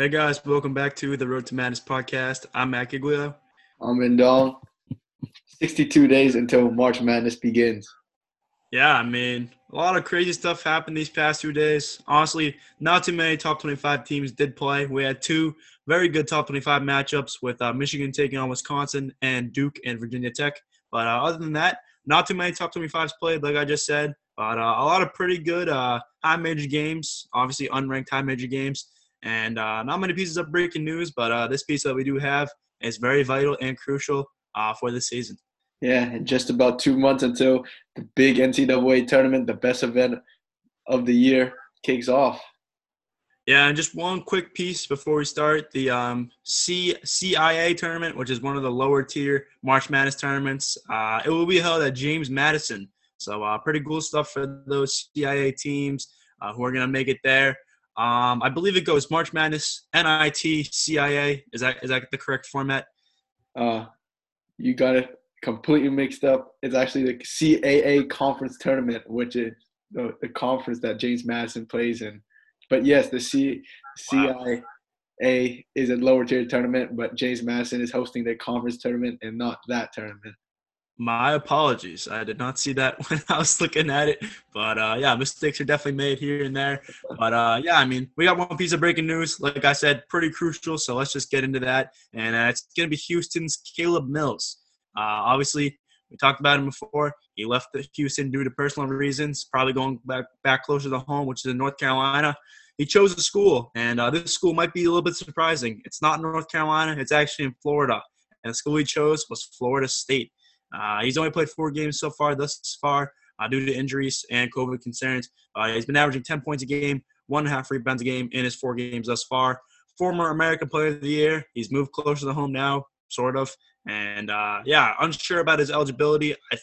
Hey guys, welcome back to the Road to Madness podcast. I'm Matt Giglio. I'm Indom. 62 days until March Madness begins. Yeah, I mean, a lot of crazy stuff happened these past 2 days. Honestly, not too many top 25 teams did play. We had two very good top 25 matchups with Michigan taking on Wisconsin and Duke and Virginia Tech. But other than that, not too many top 25s played, like I just said. But a lot of pretty good high-major games, obviously unranked high-major games. And not many pieces of breaking news, but this piece that we do have is very vital and crucial for this season. Yeah, and just about 2 months until the big NCAA tournament, the best event of the year, kicks off. Yeah, and just one quick piece before we start. The CIAA tournament, which is one of the lower-tier March Madness tournaments, it will be held at James Madison. So pretty cool stuff for those CIAA teams who are going to make it there. I believe it goes March Madness, NIT, CIA. Is that the correct format? You got it completely mixed up. It's actually the CAA conference tournament, which is the conference that James Madison plays in. But yes, the CIA is a lower tier tournament, but James Madison is hosting the conference tournament and not that tournament. My apologies. I did not see that when I was looking at it. But, yeah, mistakes are definitely made here and there. But, yeah, I mean, we got one piece of breaking news. Like I said, pretty crucial, so let's just get into that. And it's going to be Houston's Caleb Mills. Obviously, we talked about him before. He left Houston due to personal reasons, probably going back closer to home, which is in North Carolina. He chose a school, and this school might be a little bit surprising. It's not in North Carolina. It's actually in Florida. And the school he chose was Florida State. He's only played 4 games so far due to injuries and COVID concerns. He's been averaging 10 points a game, 1.5 rebounds a game in his 4 games thus far. Former American Player of the Year. He's moved closer to home now, sort of. And, yeah, unsure about his eligibility. I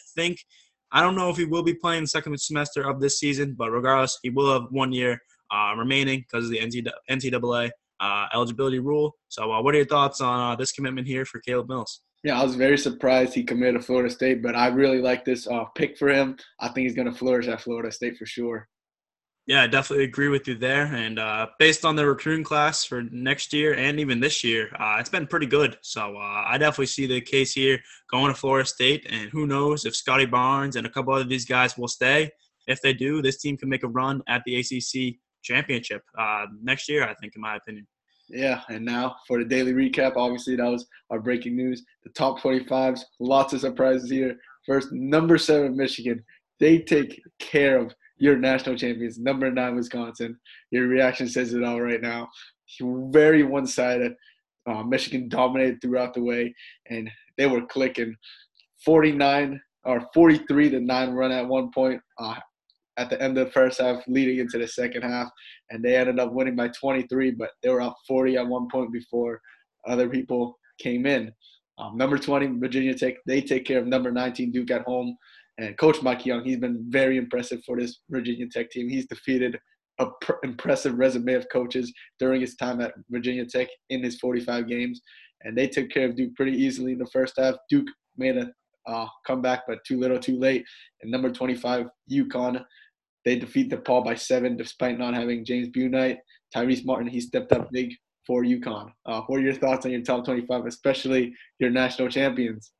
don't know if he will be playing the second semester of this season, but regardless, he will have 1 year remaining because of the NCAA eligibility rule. So what are your thoughts on this commitment here for Caleb Mills? Yeah, I was very surprised he committed to Florida State, but I really like this pick for him. I think he's going to flourish at Florida State for sure. Yeah, I definitely agree with you there. And based on the recruiting class for next year and even this year, it's been pretty good. So I definitely see the case here going to Florida State. And who knows if Scotty Barnes and a couple of these guys will stay. If they do, this team can make a run at the ACC championship next year, I think, in my opinion. Yeah, and now for the daily recap, obviously that was our breaking news. The top 25s, lots of surprises here. First, number 7, Michigan. They take care of your national champions. Number 9, Wisconsin. Your reaction says it all right now. Very one-sided. Michigan dominated throughout the way, and they were clicking. 43-9 run at one point. At the end of the first half, leading into the second half, and they ended up winning by 23, but they were up 40 at one point before other people came in. Number 20, Virginia Tech, they take care of number 19, Duke at home, and Coach Mike Young, he's been very impressive for this Virginia Tech team. He's defeated an impressive resume of coaches during his time at Virginia Tech in his 45 games, and they took care of Duke pretty easily in the first half. Duke made a comeback, but too little, too late. And number 25, UConn. They defeat DePaul by 7 despite not having James Buenight. Tyrese Martin, he stepped up big for UConn. What are your thoughts on your top 25, especially your national champions?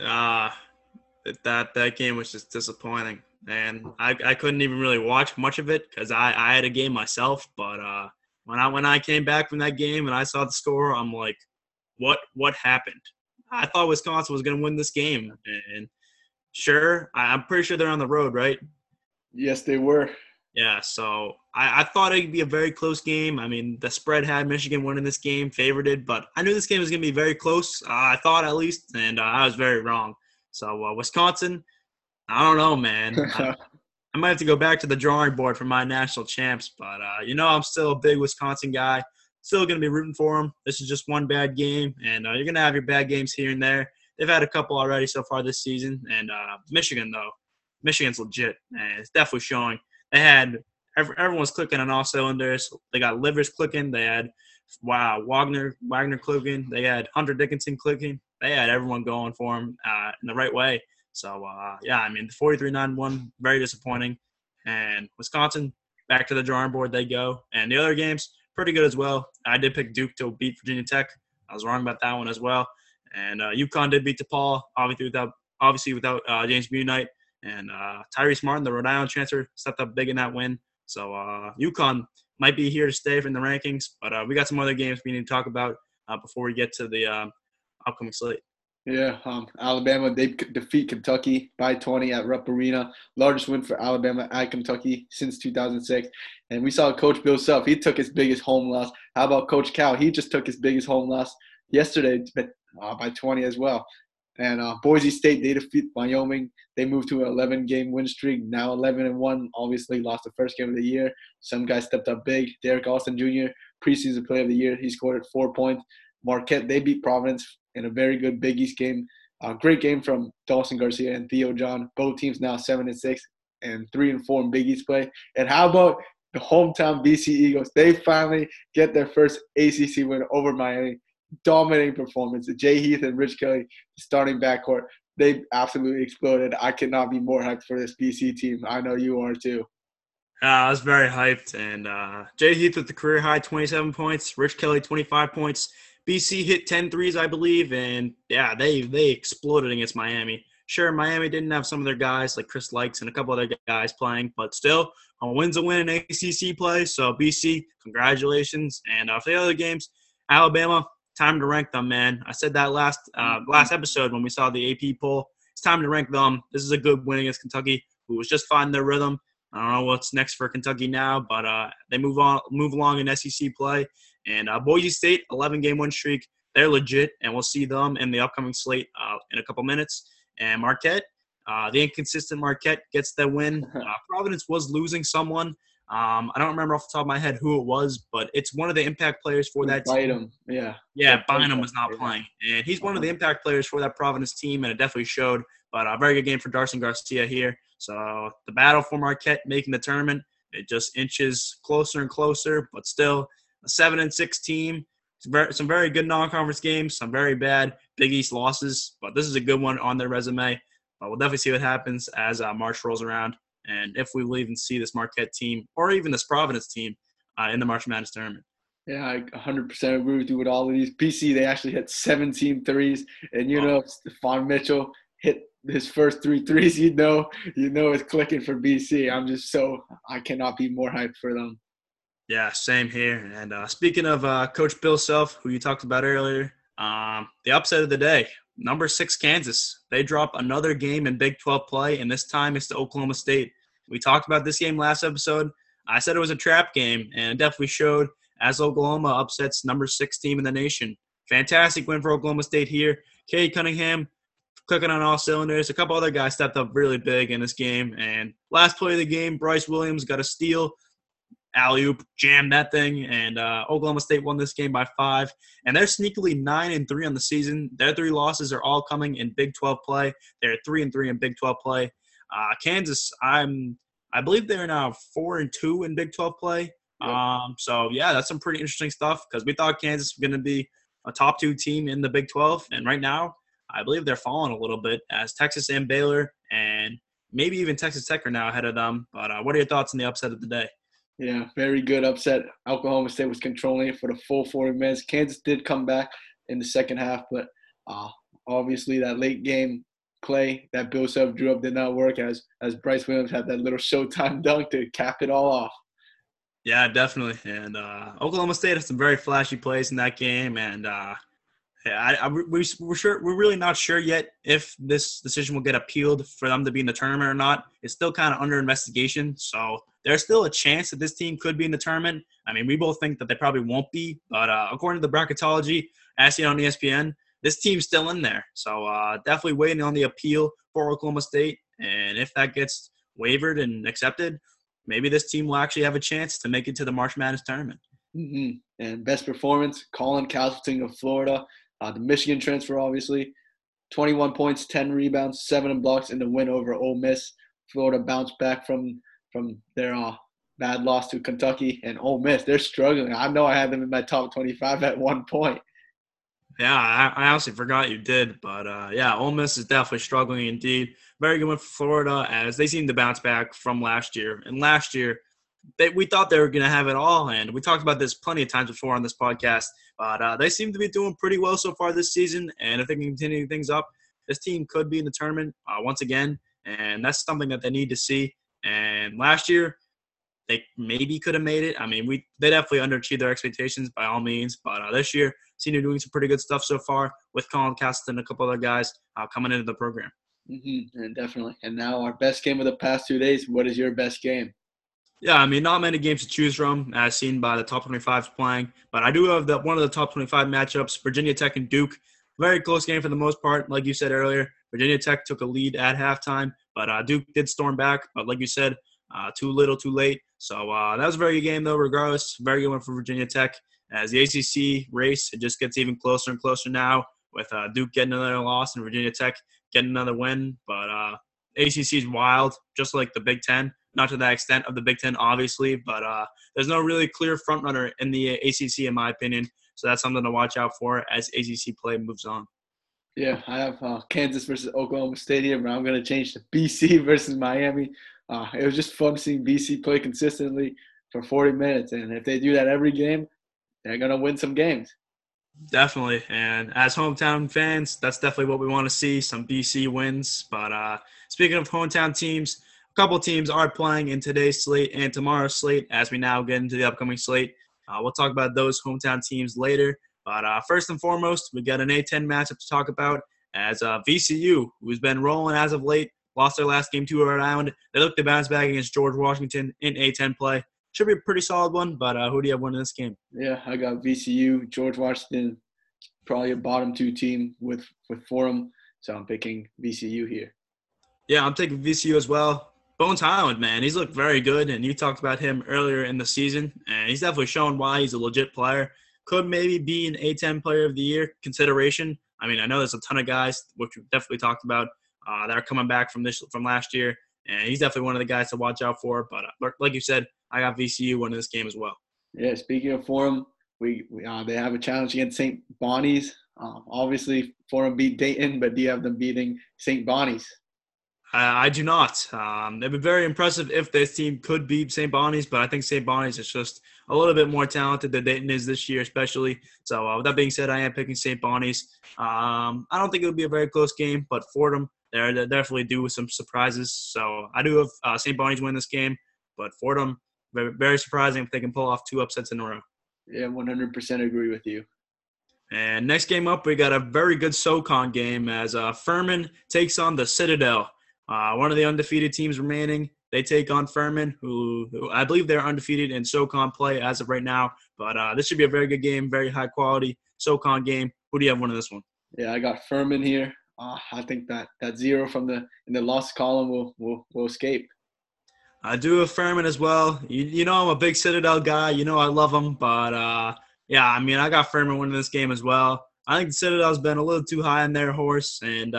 That game was just disappointing. And I couldn't even really watch much of it because I had a game myself. But when I came back from that game and I saw the score, I'm like, what happened? I thought Wisconsin was going to win this game. And sure, I'm pretty sure they're on the road, right? Yes, they were. Yeah, so I thought it would be a very close game. I mean, the spread had Michigan winning this game, favorited, but I knew this game was going to be very close, I thought at least, and I was very wrong. So, Wisconsin, I don't know, man. I might have to go back to the drawing board for my national champs, but, I'm still a big Wisconsin guy. Still going to be rooting for them. This is just one bad game, and you're going to have your bad games here and there. They've had a couple already so far this season, and Michigan, though. Michigan's legit, and it's definitely showing. They had everyone's clicking on all cylinders. They got Livers clicking. They had Wagner clicking. They had Hunter Dickinson clicking. They had everyone going for him in the right way. So, yeah, I mean, the 43-9-1, very disappointing. And Wisconsin, back to the drawing board they go. And the other games, pretty good as well. I did pick Duke to beat Virginia Tech. I was wrong about that one as well. And UConn did beat DePaul, obviously without James Munite. And Tyrese Martin, the Rhode Island transfer, stepped up big in that win. So UConn might be here to stay in the rankings. But we got some other games we need to talk about before we get to the upcoming slate. Yeah, Alabama, they defeat Kentucky by 20 at Rupp Arena. Largest win for Alabama at Kentucky since 2006. And we saw Coach Bill Self. He took his biggest home loss. How about Coach Cal? He just took his biggest home loss yesterday by 20 as well. And Boise State, they defeat Wyoming. They moved to an 11-game win streak, now 11-1. Obviously lost the first game of the year. Some guy stepped up big. Derek Austin Jr., preseason player of the year. He scored at 4 points. Marquette, they beat Providence in a very good Big East game. Great game from Dawson Garcia and Theo John. Both teams now 7-6 and 3-4 in Big East play. And how about the hometown BC Eagles? They finally get their first ACC win over Miami. Dominating performance. Jay Heath and Rich Kelly, starting backcourt. They absolutely exploded. I could not be more hyped for this BC team. I know you are too. I was very hyped. And Jay Heath with the career-high 27 points. Rich Kelly, 25 points. BC hit 10 threes, I believe, and, yeah, they exploded against Miami. Sure, Miami didn't have some of their guys like Chris Likes and a couple other guys playing, but still, a win's a win in ACC play. So, BC, congratulations. And for the other games, Alabama, time to rank them, man. I said that last episode when we saw the AP poll. It's time to rank them. This is a good win against Kentucky, who was just finding their rhythm. I don't know what's next for Kentucky now, but they move along in SEC play. And Boise State, 11-game win streak. They're legit, and we'll see them in the upcoming slate in a couple minutes. And Marquette, the inconsistent Marquette gets that win. Providence was losing someone. I don't remember off the top of my head who it was, but it's one of the impact players for that team. Yeah, Bynum was not playing. And he's one of the impact players for that Providence team, and it definitely showed. But a very good game for Darson Garcia here. So the battle for Marquette making the tournament, it just inches closer and closer, but still – 7-6 team, some very good non-conference games, some very bad Big East losses, but this is a good one on their resume. But we'll definitely see what happens as March rolls around, and if we will even see this Marquette team or even this Providence team in the March Madness tournament. Yeah, I 100% agree with you with all of these. BC, they actually hit 17 threes, and you know, Stephon Mitchell hit his first three threes. You know it's clicking for BC. I cannot be more hyped for them. Yeah, same here. And speaking of Coach Bill Self, who you talked about earlier, the upset of the day, number 6 Kansas. They drop another game in Big 12 play, and this time it's to Oklahoma State. We talked about this game last episode. I said it was a trap game, and it definitely showed as Oklahoma upsets number 6 team in the nation. Fantastic win for Oklahoma State here. Cade Cunningham clicking on all cylinders. A couple other guys stepped up really big in this game. And last play of the game, Bryce Williams got a steal. Alley-oop, jammed that thing, and Oklahoma State won this game by 5. And they're sneakily 9-3 on the season. Their 3 losses are all coming in Big 12 play. They're 3-3 in Big 12 play. Kansas, I believe they're now 4-2 in Big 12 play. Yep. So, yeah, that's some pretty interesting stuff because we thought Kansas was going to be a top 2 team in the Big 12. And right now, I believe they're falling a little bit as Texas and Baylor and maybe even Texas Tech are now ahead of them. But what are your thoughts on the upset of the day? Yeah, very good upset. Oklahoma State was controlling it for the full 40 minutes. Kansas did come back in the second half, but obviously that late game play that Bill Self drew up did not work as Bryce Williams had that little showtime dunk to cap it all off. Yeah, definitely. And Oklahoma State had some very flashy plays in that game, and we're really not sure yet if this decision will get appealed for them to be in the tournament or not. It's still kind of under investigation, so there's still a chance that this team could be in the tournament. I mean, we both think that they probably won't be, but according to the bracketology, as seen on ESPN, this team's still in there. So definitely waiting on the appeal for Oklahoma State, and if that gets wavered and accepted, maybe this team will actually have a chance to make it to the March Madness tournament. Mm-hmm. And best performance, Colin Castleton of Florida, the Michigan transfer, obviously, 21 points, 10 rebounds, 7 blocks in the win over Ole Miss. Florida bounced back from their bad loss to Kentucky, and Ole Miss, they're struggling. I know I had them in my top 25 at one point. Yeah, I honestly forgot you did. But, yeah, Ole Miss is definitely struggling indeed. Very good win for Florida as they seem to bounce back from last year. And last year, we thought they were going to have it all, and we talked about this plenty of times before on this podcast, but they seem to be doing pretty well so far this season, and if they can continue things up, this team could be in the tournament once again, and that's something that they need to see. And last year, they maybe could have made it. I mean, they definitely underachieved their expectations by all means, but this year, senior doing some pretty good stuff so far with Colin Castleton and a couple other guys coming into the program. Mm-hmm, and definitely. And now our best game of the past 2 days. What is your best game? Yeah, I mean, not many games to choose from, as seen by the top 25s playing. But I do have one of the top 25 matchups, Virginia Tech and Duke. Very close game for the most part. Like you said earlier, Virginia Tech took a lead at halftime, but Duke did storm back. But like you said, too little, too late. So that was a very good game, though, regardless. Very good one for Virginia Tech. As the ACC race, it just gets even closer and closer now with Duke getting another loss and Virginia Tech getting another win. But ACC is wild, just like the Big Ten. Not to that extent of the Big Ten, obviously, but there's no really clear frontrunner in the ACC, in my opinion. So that's something to watch out for as ACC play moves on. Yeah, I have Kansas versus Oklahoma State here, but I'm going to change to BC versus Miami. It was just fun seeing BC play consistently for 40 minutes, and if they do that every game, they're going to win some games. Definitely, and as hometown fans, that's definitely what we want to see, some BC wins. But speaking of hometown teams, couple teams are playing in today's slate and tomorrow's slate as we now get into the upcoming slate. We'll talk about those hometown teams later. But first and foremost, we got an A-10 matchup to talk about as VCU, who's been rolling as of late, lost their last game to Rhode Island. They look to bounce back against George Washington in A-10 play. Should be a pretty solid one, but who do you have winning this game? Yeah, I got VCU. George Washington, probably a bottom two team with Fordham, so I'm picking VCU here. Yeah, I'm taking VCU as well. Bones Highland, man, he's looked very good, and you talked about him earlier in the season, and he's definitely shown why he's a legit player. Could maybe be an A-10 player of the year consideration. I mean, I know there's a ton of guys, which we've definitely talked about, that are coming back from last year, and he's definitely one of the guys to watch out for. But like you said, I got VCU winning this game as well. Yeah, speaking of Fordham, we they have a challenge against St. Bonnie's. Obviously, Fordham beat Dayton, but do you have them beating St. Bonnie's? I do not. It would be very impressive if this team could beat St. Bonnie's, but I think St. Bonnie's is just a little bit more talented than Dayton is this year especially. So with that being said, I am picking St. Bonnie's. I don't think it would be a very close game, but Fordham, they're definitely due with some surprises. So I do have St. Bonnie's win this game, but Fordham, very, very surprising if they can pull off two upsets in a row. Yeah, 100% agree with you. And next game up, we got a very good SoCon game as Furman takes on the Citadel. One of the undefeated teams remaining, they take on Furman, who I believe they're undefeated in SoCon play as of right now. But this should be a very good game, very high-quality SoCon game. Who do you have winning this one? Yeah, I got Furman here. I think that zero in the loss column will escape. I do have Furman as well. You know I'm a big Citadel guy. You know I love them. But, yeah, I mean, I got Furman winning this game as well. I think the Citadel's been a little too high on their horse. And,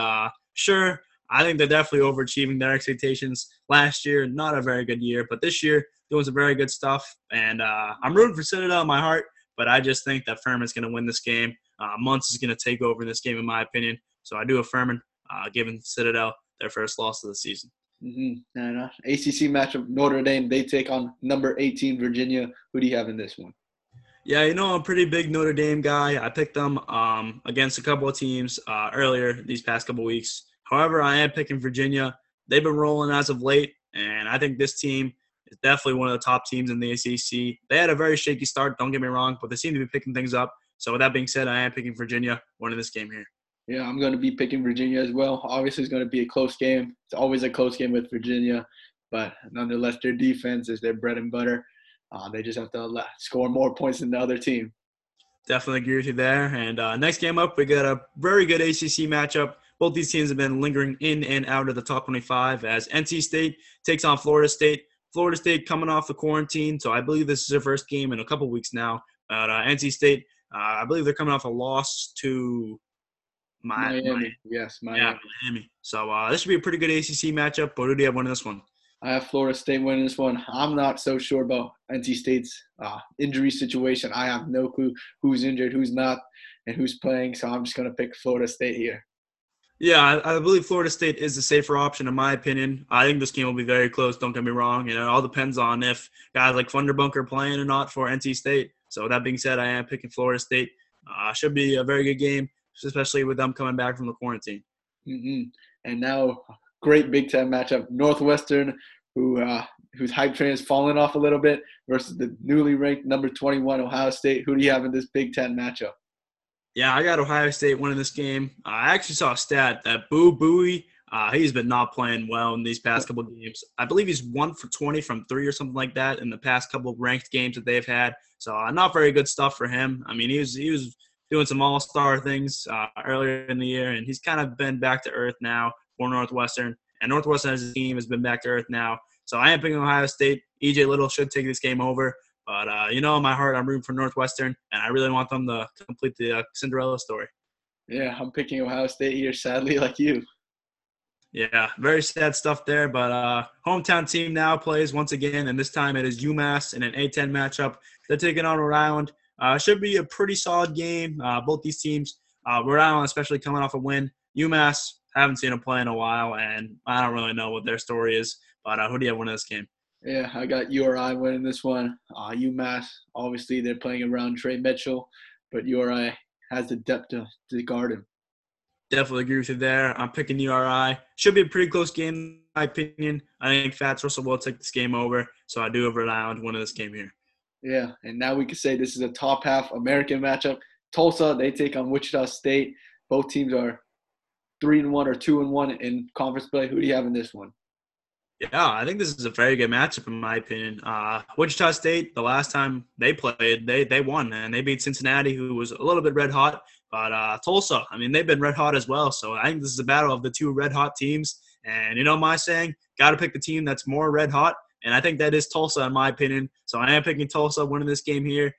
sure, I think they're definitely overachieving their expectations last year. Not a very good year, but this year doing some very good stuff. And I'm rooting for Citadel in my heart, but I just think that Furman's going to win this game. Muntz is going to take over in this game, in my opinion. So I do have Furman giving Citadel their first loss of the season. Mm-hmm. And, ACC matchup, Notre Dame, they take on number 18, Virginia. Who do you have in this one? Yeah, you know, I'm a pretty big Notre Dame guy. I picked them against a couple of teams earlier these past couple of weeks. However, I am picking Virginia. They've been rolling as of late, and I think this team is definitely one of the top teams in the ACC. They had a very shaky start, don't get me wrong, but they seem to be picking things up. So with that being said, I am picking Virginia winning this game here. Yeah, I'm going to be picking Virginia as well. Obviously, it's going to be a close game. It's always a close game with Virginia, but nonetheless, their defense is their bread and butter. They just have to score more points than the other team. Definitely agree with you there. And next game up, we got a very good ACC matchup. Both these teams have been lingering in and out of the top 25 as NC State takes on Florida State. Florida State coming off the quarantine, so I believe this is their first game in a couple weeks now. But NC State, I believe they're coming off a loss to Miami. Yes, Miami. Yeah, Miami. So this should be a pretty good ACC matchup. But who do you have winning this one? I have Florida State winning this one. I'm not so sure about NC State's injury situation. I have no clue who's injured, who's not, and who's playing. So I'm just going to pick Florida State here. Yeah, I believe Florida State is the safer option in my opinion. I think this game will be very close, don't get me wrong. You know, it all depends on if guys like Funderburk are playing or not for NC State. So with that being said, I am picking Florida State. Should be a very good game, especially with them coming back from the quarantine. Mm-hmm. And now, great Big Ten matchup. Northwestern, whose hype train has fallen off a little bit, versus the newly ranked number 21 Ohio State. Who do you have in this Big Ten matchup? Yeah, I got Ohio State winning this game. I actually saw a stat that Boo Buey, he's been not playing well in these past couple of games. I believe he's 1 for 20 from three or something like that in the past couple of ranked games that they've had. So not very good stuff for him. I mean, he was doing some all-star things earlier in the year, and he's kind of been back to earth now for Northwestern. And Northwestern as a team has been back to earth now. So I am picking Ohio State. E.J. Little should take this game over. But, you know, in my heart, I'm rooting for Northwestern, and I really want them to complete the Cinderella story. Yeah, I'm picking Ohio State here, sadly, like you. Yeah, very sad stuff there. But hometown team now plays once again, and this time it is UMass in an A-10 matchup. They're taking on Rhode Island. Should be a pretty solid game, both these teams. Rhode Island especially coming off a win. UMass, haven't seen them play in a while, and I don't really know what their story is. But who do you have winning this game? Yeah, I got URI winning this one. UMass, obviously, they're playing around Trey Mitchell, but URI has the depth to guard him. Definitely agree with you there. I'm picking URI. Should be a pretty close game, in my opinion. I think Fats Russell will take this game over, so I do have Rhode Island winning this game here. Yeah, and now we can say this is a top-half American matchup. Tulsa, they take on Wichita State. Both teams are 3-1 or 2-1 in conference play. Who do you have in this one? Yeah, I think this is a very good matchup in my opinion. Wichita State, the last time they played, they won, and they beat Cincinnati, who was a little bit red hot. But Tulsa, I mean, they've been red hot as well. So I think this is a battle of the two red hot teams. And you know my saying, got to pick the team that's more red hot. And I think that is Tulsa in my opinion. So I am picking Tulsa winning this game here.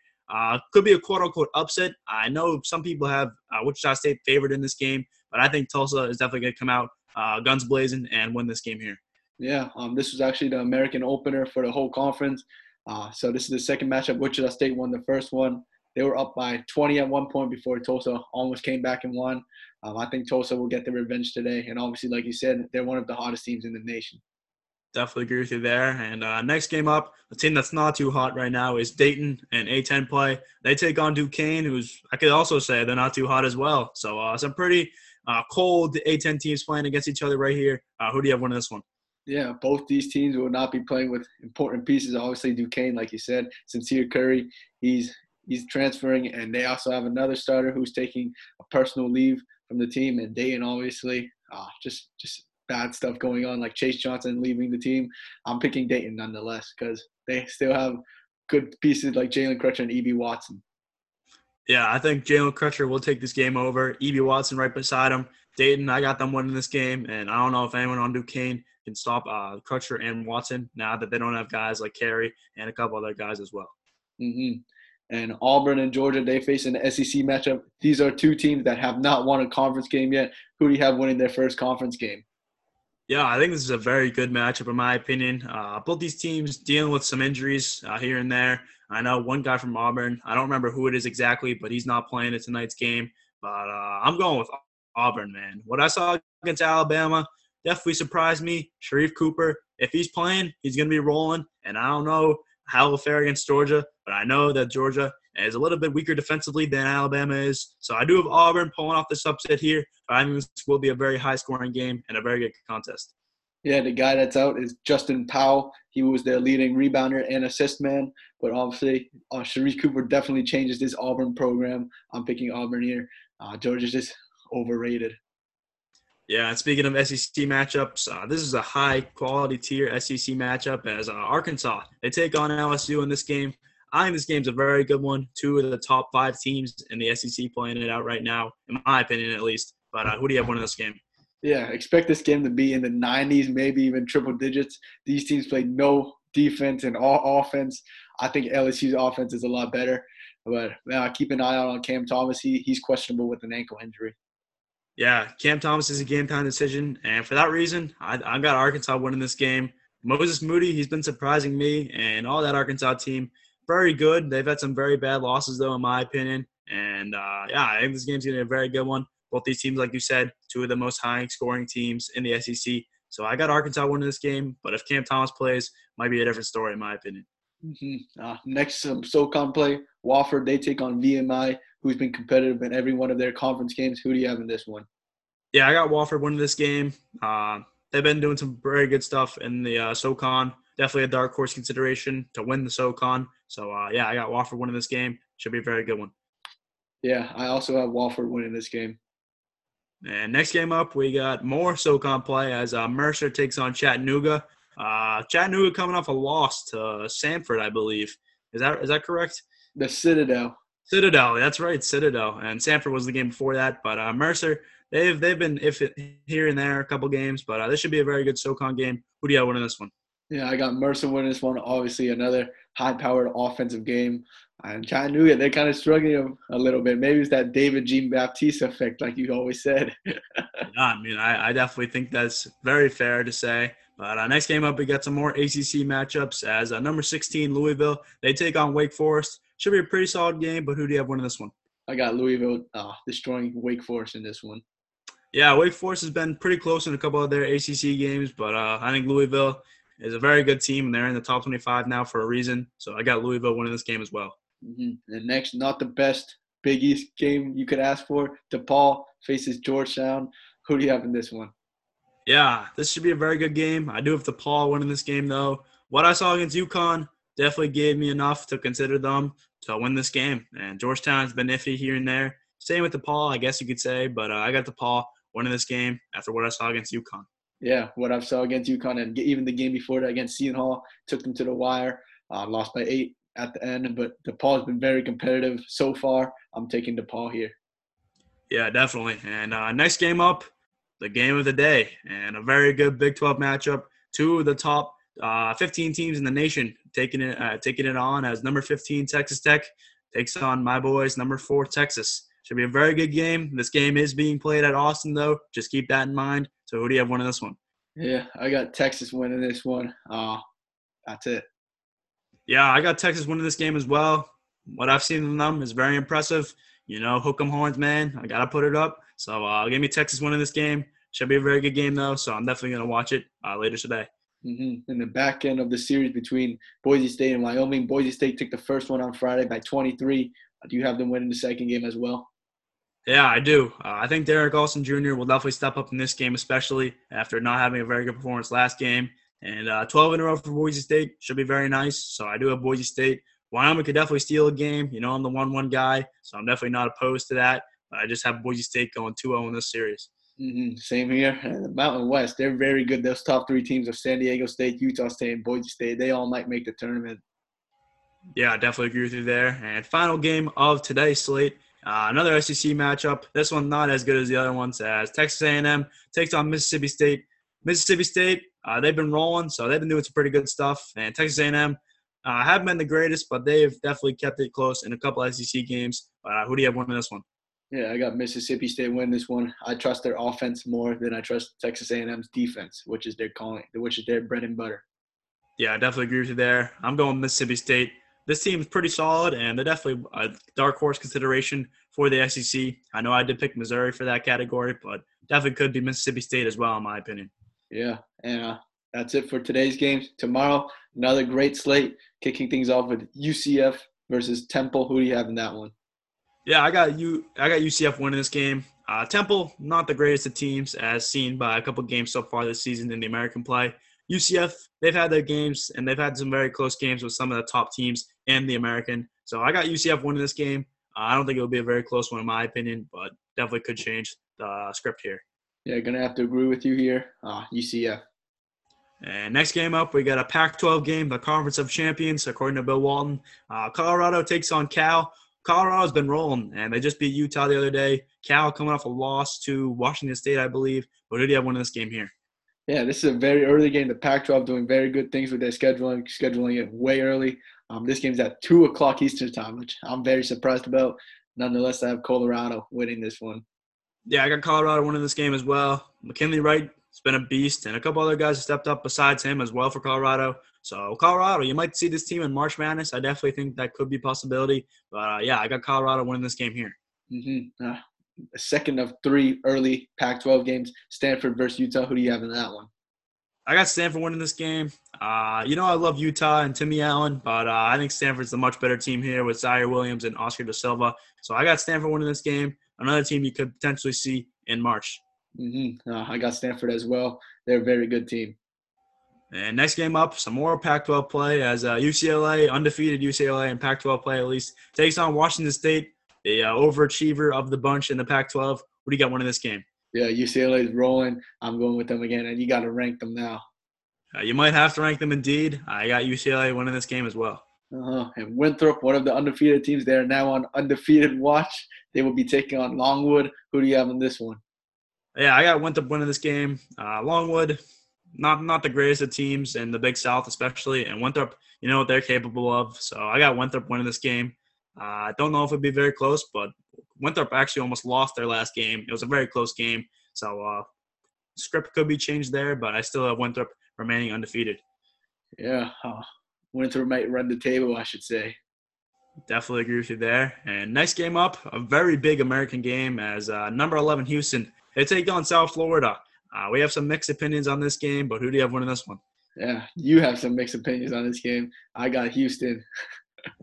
Could be a quote-unquote upset. I know some people have Wichita State favored in this game, but I think Tulsa is definitely going to come out guns blazing and win this game here. Yeah, this was actually the American opener for the whole conference. So this is the second matchup. Wichita State won the first one. They were up by 20 at one point before Tulsa almost came back and won. I think Tulsa will get the revenge today. And obviously, like you said, they're one of the hottest teams in the nation. Definitely agree with you there. And next game up, a team that's not too hot right now is Dayton and A-10 play. They take on Duquesne, who's I could also say they're not too hot as well. So some pretty cold A-10 teams playing against each other right here. Who do you have winning this one? Yeah, both these teams will not be playing with important pieces. Obviously, Duquesne, like you said, Sincere Curry, he's transferring, and they also have another starter who's taking a personal leave from the team. And Dayton, obviously, just bad stuff going on, like Chase Johnson leaving the team. I'm picking Dayton nonetheless because they still have good pieces like Jalen Crutcher and E.B. Watson. Yeah, I think Jalen Crutcher will take this game over. E.B. Watson right beside him. Dayton, I got them winning this game, and I don't know if anyone on Duquesne can stop Crutcher and Watson now that they don't have guys like Carey and a couple other guys as well. Mm-hmm. And Auburn and Georgia, they face an SEC matchup. These are two teams that have not won a conference game yet. Who do you have winning their first conference game? Yeah, I think this is a very good matchup in my opinion. Both these teams dealing with some injuries here and there. I know one guy from Auburn. I don't remember who it is exactly, but he's not playing at tonight's game. But I'm going with Auburn, man. What I saw against Alabama definitely surprised me. Sharif Cooper, if he's playing, he's going to be rolling. And I don't know how he'll fare against Georgia, but I know that Georgia is a little bit weaker defensively than Alabama is. So I do have Auburn pulling off this upset here. I think this will be a very high-scoring game and a very good contest. Yeah, the guy that's out is Justin Powell. He was their leading rebounder and assist man. But obviously, Sharif Cooper definitely changes this Auburn program. I'm picking Auburn here. Georgia's just overrated. Yeah, and speaking of SEC matchups, this is a high-quality tier SEC matchup as Arkansas. They take on LSU in this game. I think this game's a very good one. Two of the top five teams in the SEC playing it out right now, in my opinion at least. But who do you have winning this game? Yeah, expect this game to be in the 90s, maybe even triple digits. These teams played no defense and all offense. I think LSU's offense is a lot better. But keep an eye out on Cam Thomas. He's questionable with an ankle injury. Yeah, Cam Thomas is a game-time decision, and for that reason, I got Arkansas winning this game. Moses Moody, he's been surprising me, and all that Arkansas team, very good. They've had some very bad losses, though, in my opinion. And, yeah, I think this game's going to be a very good one. Both these teams, like you said, two of the most high-scoring teams in the SEC. So I got Arkansas winning this game, but if Cam Thomas plays, might be a different story in my opinion. Mm-hmm. Next, SoCon play, Wofford, they take on VMI, who's been competitive in every one of their conference games. Who do you have in this one? Yeah, I got Wofford winning this game. They've been doing some very good stuff in the SoCon. Definitely a dark horse consideration to win the SoCon. So, yeah, I got Wofford winning this game. Should be a very good one. Yeah, I also have Wofford winning this game. And next game up, we got more SoCon play as Mercer takes on Chattanooga. Chattanooga coming off a loss to Sanford, I believe. Is that correct? The Citadel. Citadel, that's right, Citadel. And Sanford was the game before that. But Mercer, they've been here and there a couple games. But this should be a very good SoCon game. Who do you have winning this one? Yeah, I got Mercer winning this one. Obviously, another high-powered offensive game. And Chattanooga, they're kind of struggling a little bit. Maybe it's that David Jean-Baptiste effect, like you always said. I definitely think that's very fair to say. But next game up, we got some more ACC matchups as number 16, Louisville. They take on Wake Forest. Should be a pretty solid game, but who do you have winning this one? I got Louisville destroying Wake Forest in this one. Yeah, Wake Forest has been pretty close in a couple of their ACC games, but I think Louisville is a very good team, and they're in the top 25 now for a reason. So I got Louisville winning this game as well. Mm-hmm. And next, not the best Big East game you could ask for. DePaul faces Georgetown. Who do you have in this one? Yeah, this should be a very good game. I do have DePaul winning this game, though. What I saw against UConn definitely gave me enough to consider them to win this game. And Georgetown's been iffy here and there. Same with DePaul, I guess you could say. But I got DePaul winning this game after what I saw against UConn. Yeah, what I saw against UConn and even the game before that against Seton Hall, took them to the wire, lost by 8 at the end. But DePaul's been very competitive so far. I'm taking DePaul here. Yeah, definitely. And next game up, the game of the day, and a very good Big 12 matchup. Two of the top 15 teams in the nation taking it on as number 15 Texas Tech takes on my boys, number 4 Texas. Should be a very good game. This game is being played at Austin, though. Just keep that in mind. So who do you have winning this one? Yeah, I got Texas winning this one. That's it. Yeah, I got Texas winning this game as well. What I've seen from them is very impressive. You know, hook 'em horns, man. I got to put it up. So give me Texas winning this game. Should be a very good game, though, so I'm definitely going to watch it later today. Mm-hmm. In the back end of the series between Boise State and Wyoming, Boise State took the first one on Friday by 23. Do you have them winning the second game as well? Yeah, I do. I think Derek Olsen Jr. will definitely step up in this game, especially after not having a very good performance last game. And 12 in a row for Boise State should be very nice, so I do have Boise State. Wyoming could definitely steal a game. You know, I'm the 1-1 guy, so I'm definitely not opposed to that. I just have Boise State going 2-0 in this series. Mm-hmm. Same here. And the Mountain West, they're very good. Those top three teams of San Diego State, Utah State, and Boise State, they all might make the tournament. Yeah, I definitely agree with you there. And final game of today's slate, another SEC matchup. This one not as good as the other ones as Texas A&M takes on Mississippi State. Mississippi State, they've been rolling, so they've been doing some pretty good stuff. And Texas A&M haven't been the greatest, but they've definitely kept it close in a couple SEC games. Who do you have winning this one? Yeah, I got Mississippi State win this one. I trust their offense more than I trust Texas A&M's defense, which is their bread and butter. Yeah, I definitely agree with you there. I'm going Mississippi State. This team's pretty solid, and they're definitely a dark horse consideration for the SEC. I know I did pick Missouri for that category, but definitely could be Mississippi State as well, in my opinion. Yeah, and that's it for today's games. Tomorrow, another great slate, kicking things off with UCF versus Temple. Who do you have in that one? Yeah, I got UCF winning this game. Temple, not the greatest of teams as seen by a couple games so far this season in the American play. UCF, they've had their games, and they've had some very close games with some of the top teams in the American. So I got UCF winning this game. I don't think it'll be a very close one in my opinion, but definitely could change the script here. Yeah, going to have to agree with you here, UCF. And next game up, we got a Pac-12 game, the Conference of Champions, according to Bill Walton. Colorado takes on Cal. Colorado's been rolling, and they just beat Utah the other day. Cal coming off a loss to Washington State, I believe. But who do you have winning this game here? Yeah, this is a very early game. The Pac-12 doing very good things with their scheduling it way early. This game's at 2 o'clock Eastern time, which I'm very surprised about. Nonetheless, I have Colorado winning this one. Yeah, I got Colorado winning this game as well. McKinley Wright has been a beast, and a couple other guys have stepped up besides him as well for Colorado. So, Colorado, you might see this team in March Madness. I definitely think that could be a possibility. But, yeah, I got Colorado winning this game here. Mm-hmm. second of three early Pac-12 games, Stanford versus Utah. Who do you have in that one? I got Stanford winning this game. I love Utah and Timmy Allen, but I think Stanford's the much better team here with Zaire Williams and Oscar da Silva. So I got Stanford winning this game. Another team you could potentially see in March. Mm-hmm. I got Stanford as well. They're a very good team. And next game up, some more Pac-12 play as UCLA, undefeated UCLA in Pac-12 play at least, takes on Washington State, the overachiever of the bunch in the Pac-12. What do you got winning this game? Yeah, UCLA's rolling. I'm going with them again, and you got to rank them now. You might have to rank them indeed. I got UCLA winning this game as well. Uh-huh. And Winthrop, one of the undefeated teams, they are now on undefeated watch. They will be taking on Longwood. Who do you have in this one? Yeah, I got Winthrop winning this game. Longwood, not the greatest of teams in the Big South especially. And Winthrop, you know what they're capable of. So I got Winthrop winning this game. I don't know if it would be very close, but Winthrop actually almost lost their last game. It was a very close game. So script could be changed there, but I still have Winthrop remaining undefeated. Yeah, Winthrop might run the table, I should say. Definitely agree with you there. And next game up, a very big American game as number 11 Houston. They take on South Florida. We have some mixed opinions on this game, but who do you have winning this one? Yeah, you have some mixed opinions on this game. I got Houston.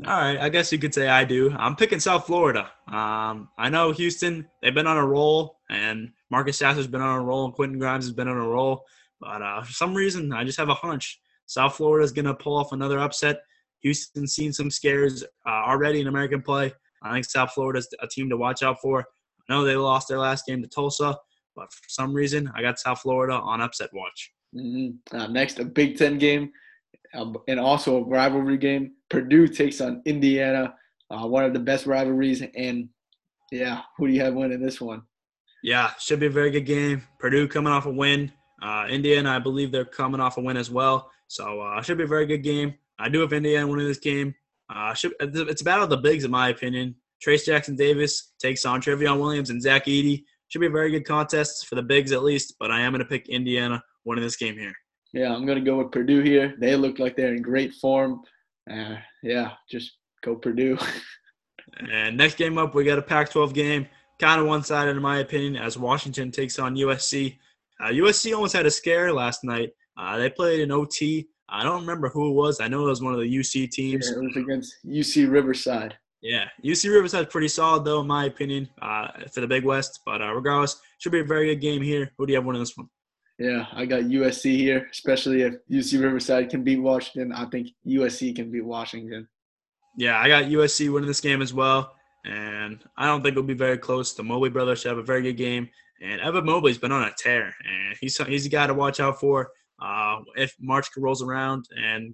All right, I guess you could say I do. I'm picking South Florida. I know Houston, they've been on a roll, and Marcus Sasser's been on a roll, and Quentin Grimes has been on a roll. But for some reason, I just have a hunch South Florida's going to pull off another upset. Houston's seen some scares already in American play. I think South Florida's a team to watch out for. I know they lost their last game to Tulsa, but for some reason, I got South Florida on upset watch. Mm-hmm. Next, a Big Ten game. And also a rivalry game. Purdue takes on Indiana, one of the best rivalries. And, yeah, who do you have winning this one? Yeah, should be a very good game. Purdue coming off a win. Indiana, I believe they're coming off a win as well. So should be a very good game. I do have Indiana winning this game. It's a battle of the bigs, in my opinion. Trace Jackson Davis takes on Trevion Williams and Zach Edey. Should be a very good contest for the bigs at least, but I am going to pick Indiana winning this game here. Yeah, I'm going to go with Purdue here. They look like they're in great form. Just go Purdue. And next game up, we got a Pac-12 game. Kind of one-sided in my opinion as Washington takes on USC. USC almost had a scare last night. They played in OT. I don't remember who it was. I know it was one of the UC teams. Yeah, it was against UC Riverside. Yeah, UC Riverside's pretty solid, though, in my opinion, for the Big West. But regardless, should be a very good game here. Who do you have winning this one? Yeah, I got USC here, especially if UC Riverside can beat Washington. I think USC can beat Washington. Yeah, I got USC winning this game as well, and I don't think it'll be very close. The Mobley brothers should have a very good game, and Evan Mobley's been on a tear, and he's a guy to watch out for if March rolls around and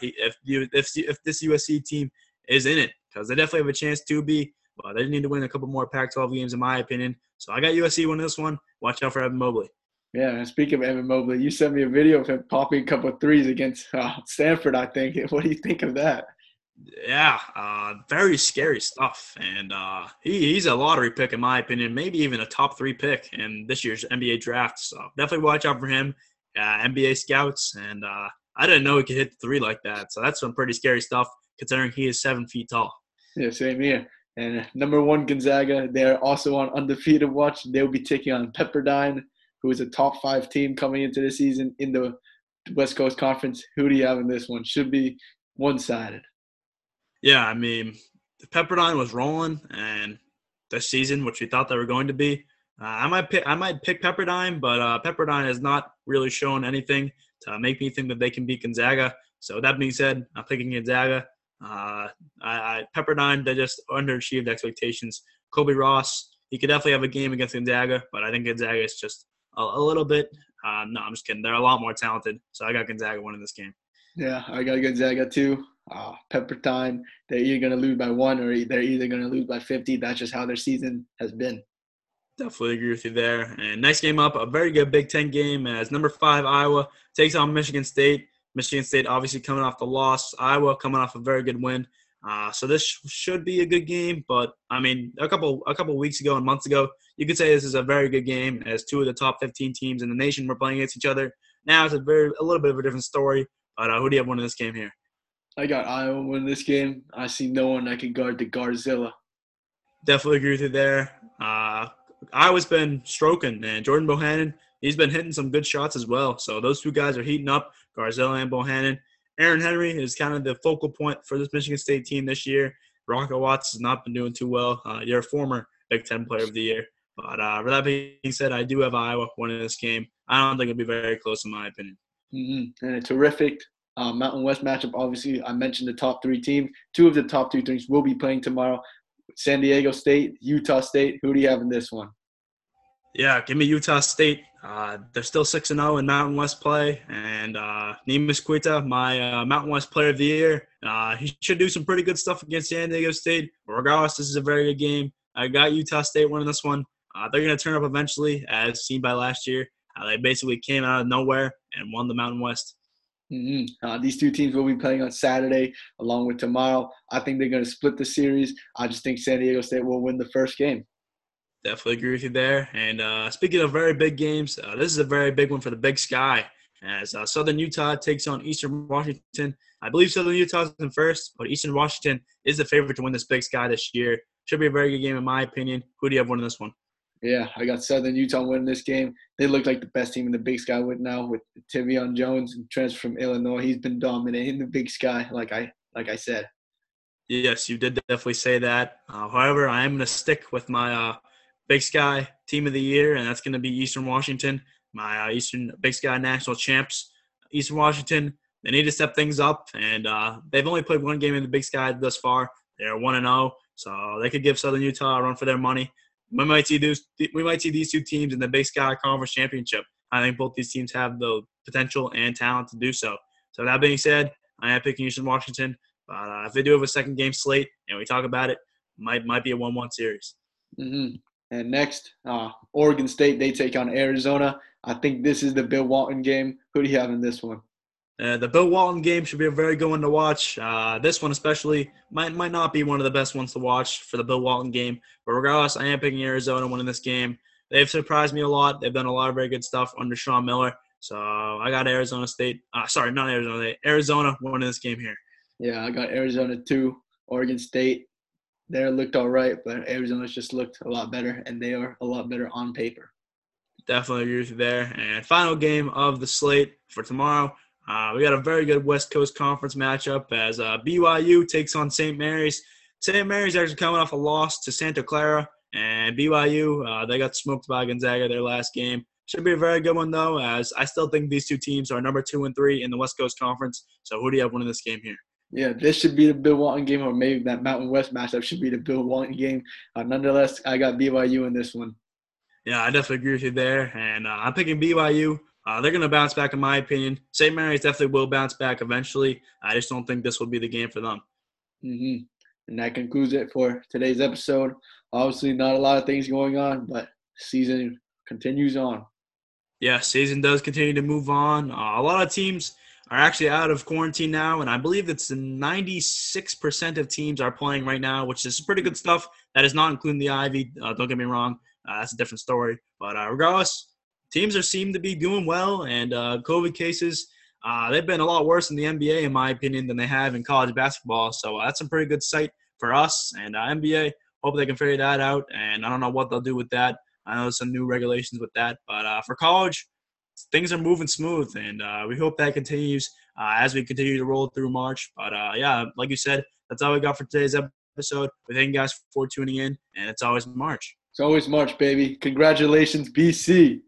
if this USC team is in it, because they definitely have a chance to be, but they need to win a couple more Pac-12 games in my opinion. So I got USC winning this one. Watch out for Evan Mobley. Yeah, and speaking of Evan Mobley, you sent me a video of him popping a couple of threes against Stanford, I think. What do you think of that? Yeah, very scary stuff. And he's a lottery pick, in my opinion, maybe even a top 3 pick in this year's NBA draft. So definitely watch out for him, NBA scouts. And I didn't know he could hit the 3 like that. So that's some pretty scary stuff considering he is 7 feet tall. Yeah, same here. And number 1, Gonzaga, they're also on undefeated watch. They'll be taking on Pepperdine, who is a top 5 team coming into the season in the West Coast Conference. Who do you have in this one? Should be one-sided. Yeah, I mean, Pepperdine was rolling and this season, which we thought they were going to be. I might pick Pepperdine, but Pepperdine has not really shown anything to make me think that they can beat Gonzaga. So that being said, I'm picking Gonzaga. Pepperdine, they just underachieved expectations. Kobe Ross, he could definitely have a game against Gonzaga, but I think Gonzaga is just a little bit. No, I'm just kidding. They're a lot more talented. So I got Gonzaga winning this game. Yeah, I got Gonzaga too. Pepperdine, they're either going to lose by 1 or they're either going to lose by 50. That's just how their season has been. Definitely agree with you there. And next game up, a very good Big Ten game as number 5 Iowa takes on Michigan State. Michigan State obviously coming off the loss. Iowa coming off a very good win. So this should be a good game, but I mean, a couple weeks ago and months ago, you could say this is a very good game as 2 of the top 15 teams in the nation were playing against each other. Now it's a little bit of a different story. But who do you have winning this game here? I got Iowa winning this game. I see no one that can guard the Garzilla. Definitely agree with you there. Iowa's been stroking, and Jordan Bohannon, he's been hitting some good shots as well. So those two guys are heating up, Garzell and Bohannon. Aaron Henry is kind of the focal point for this Michigan State team this year. Rocco Watts has not been doing too well. You're a former Big Ten Player of the Year. But with that being said, I do have Iowa winning this game. I don't think it'll be very close in my opinion. Mm-hmm. And a terrific Mountain West matchup. Obviously, I mentioned the top three teams. Two of the top three teams will be playing tomorrow. San Diego State, Utah State. Who do you have in this one? Yeah, give me Utah State. They're still 6-0 in Mountain West play. And Nemus Quita, my Mountain West Player of the Year, he should do some pretty good stuff against San Diego State. Regardless, this is a very good game. I got Utah State winning this one. They're going to turn up eventually, as seen by last year. They basically came out of nowhere and won the Mountain West. Mm-hmm. These two teams will be playing on Saturday along with tomorrow. I think they're going to split the series. I just think San Diego State will win the first game. Definitely agree with you there. And speaking of very big games, this is a very big one for the Big Sky as Southern Utah takes on Eastern Washington. I believe Southern Utah is in first, but Eastern Washington is the favorite to win this Big Sky this year. Should be a very good game in my opinion. Who do you have winning this one? Yeah, I got Southern Utah winning this game. They look like the best team in the Big Sky right now with Tyvion Jones, transfer from Illinois. He's been dominating the Big Sky, like I said. Yes, you did definitely say that. However, I am going to stick with my Big Sky Team of the Year, and that's going to be Eastern Washington, my Eastern Big Sky National Champs. Eastern Washington, they need to step things up, and they've only played one game in the Big Sky thus far. They're 1-0, so they could give Southern Utah a run for their money. We might see these two teams in the Big Sky Conference Championship. I think both these teams have the potential and talent to do so. So that being said, I am picking Eastern Washington. But if they do have a second game slate and we talk about it, might be a 1-1 series. Mm-hmm. And next, Oregon State, they take on Arizona. I think this is the Bill Walton game. Who do you have in this one? The Bill Walton game should be a very good one to watch. This one especially might not be one of the best ones to watch for the Bill Walton game. But regardless, I am picking Arizona winning this game. They've surprised me a lot. They've done a lot of very good stuff under Sean Miller. So I got Arizona winning this game here. Yeah, I got Arizona too. Oregon State, they looked all right, but Arizona's just looked a lot better, and they are a lot better on paper. Definitely agree with you there. And final game of the slate for tomorrow. We got a very good West Coast Conference matchup as BYU takes on St. Mary's. St. Mary's actually coming off a loss to Santa Clara, and BYU, they got smoked by Gonzaga their last game. Should be a very good one, though, as I still think these two teams are number 2 and 3 in the West Coast Conference. So who do you have winning this game here? Yeah, this should be the Bill Walton game, or maybe that Mountain West matchup should be the Bill Walton game. Nonetheless, I got BYU in this one. Yeah, I definitely agree with you there, and I'm picking BYU. They're going to bounce back, in my opinion. St. Mary's definitely will bounce back eventually. I just don't think this will be the game for them. Mm-hmm. And that concludes it for today's episode. Obviously, not a lot of things going on, but season continues on. Yeah, season does continue to move on. A lot of teams are actually out of quarantine now, and I believe it's 96% of teams are playing right now, which is pretty good stuff. That is not including the Ivy. Don't get me wrong. That's a different story. But regardless, teams seem to be doing well, and COVID cases, they've been a lot worse in the NBA, in my opinion, than they have in college basketball. So that's a pretty good sight for us. And NBA, hope they can figure that out. And I don't know what they'll do with that. I know there's some new regulations with that. But for college, things are moving smooth, and we hope that continues as we continue to roll through March. But, yeah, like you said, that's all we got for today's episode. We thank you guys for tuning in, and it's always March. It's always March, baby. Congratulations, BC.